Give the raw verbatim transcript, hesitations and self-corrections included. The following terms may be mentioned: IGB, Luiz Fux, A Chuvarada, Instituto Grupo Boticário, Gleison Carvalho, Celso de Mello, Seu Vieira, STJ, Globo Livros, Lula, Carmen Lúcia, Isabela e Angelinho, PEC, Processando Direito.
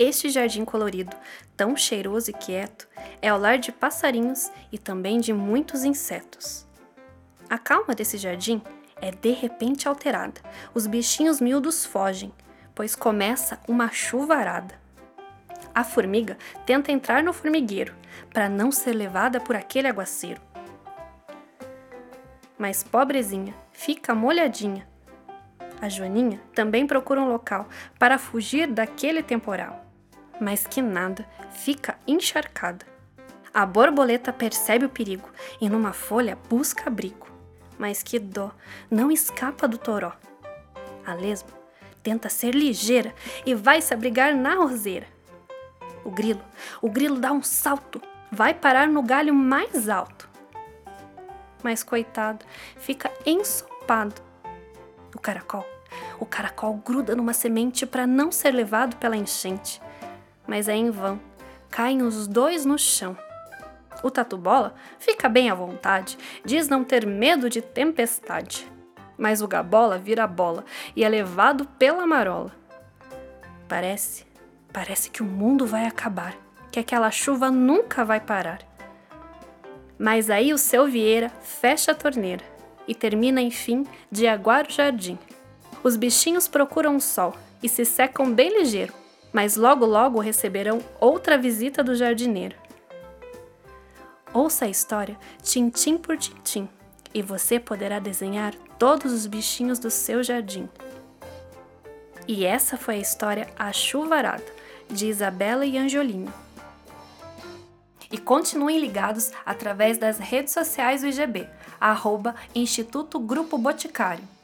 Este jardim colorido, tão cheiroso e quieto, é o lar de passarinhos e também de muitos insetos. A calma desse jardim é de repente alterada. Os bichinhos miúdos fogem, pois começa uma chuvarada. A formiga tenta entrar no formigueiro, para não ser levada por aquele aguaceiro. Mas pobrezinha, fica molhadinha. A joaninha também procura um local para fugir daquele temporal. Mas que nada, fica encharcada. A borboleta percebe o perigo e numa folha busca abrigo. Mas que dó, não escapa do toró. A lesma tenta ser ligeira e vai se abrigar na roseira. O grilo, o grilo dá um salto, vai parar no galho mais alto. Mas coitado, fica ensopado. O caracol, o caracol gruda numa semente para não ser levado pela enchente. Mas é em vão, caem os dois no chão. O tatu-bola fica bem à vontade, diz não ter medo de tempestade. Mas o gabola vira bola e é levado pela marola. Parece, parece que o mundo vai acabar, que aquela chuva nunca vai parar. Mas aí o Seu Vieira fecha a torneira e termina, enfim, de aguar o jardim. Os bichinhos procuram o sol e se secam bem ligeiro, mas logo logo receberão outra visita do jardineiro. Ouça a história tintim por tintim e você poderá desenhar todos os bichinhos do seu jardim. E essa foi a história A Chuvarada, de Isabela e Angelinho. E continuem ligados através das redes sociais do I G B, arroba Instituto Grupo Boticário.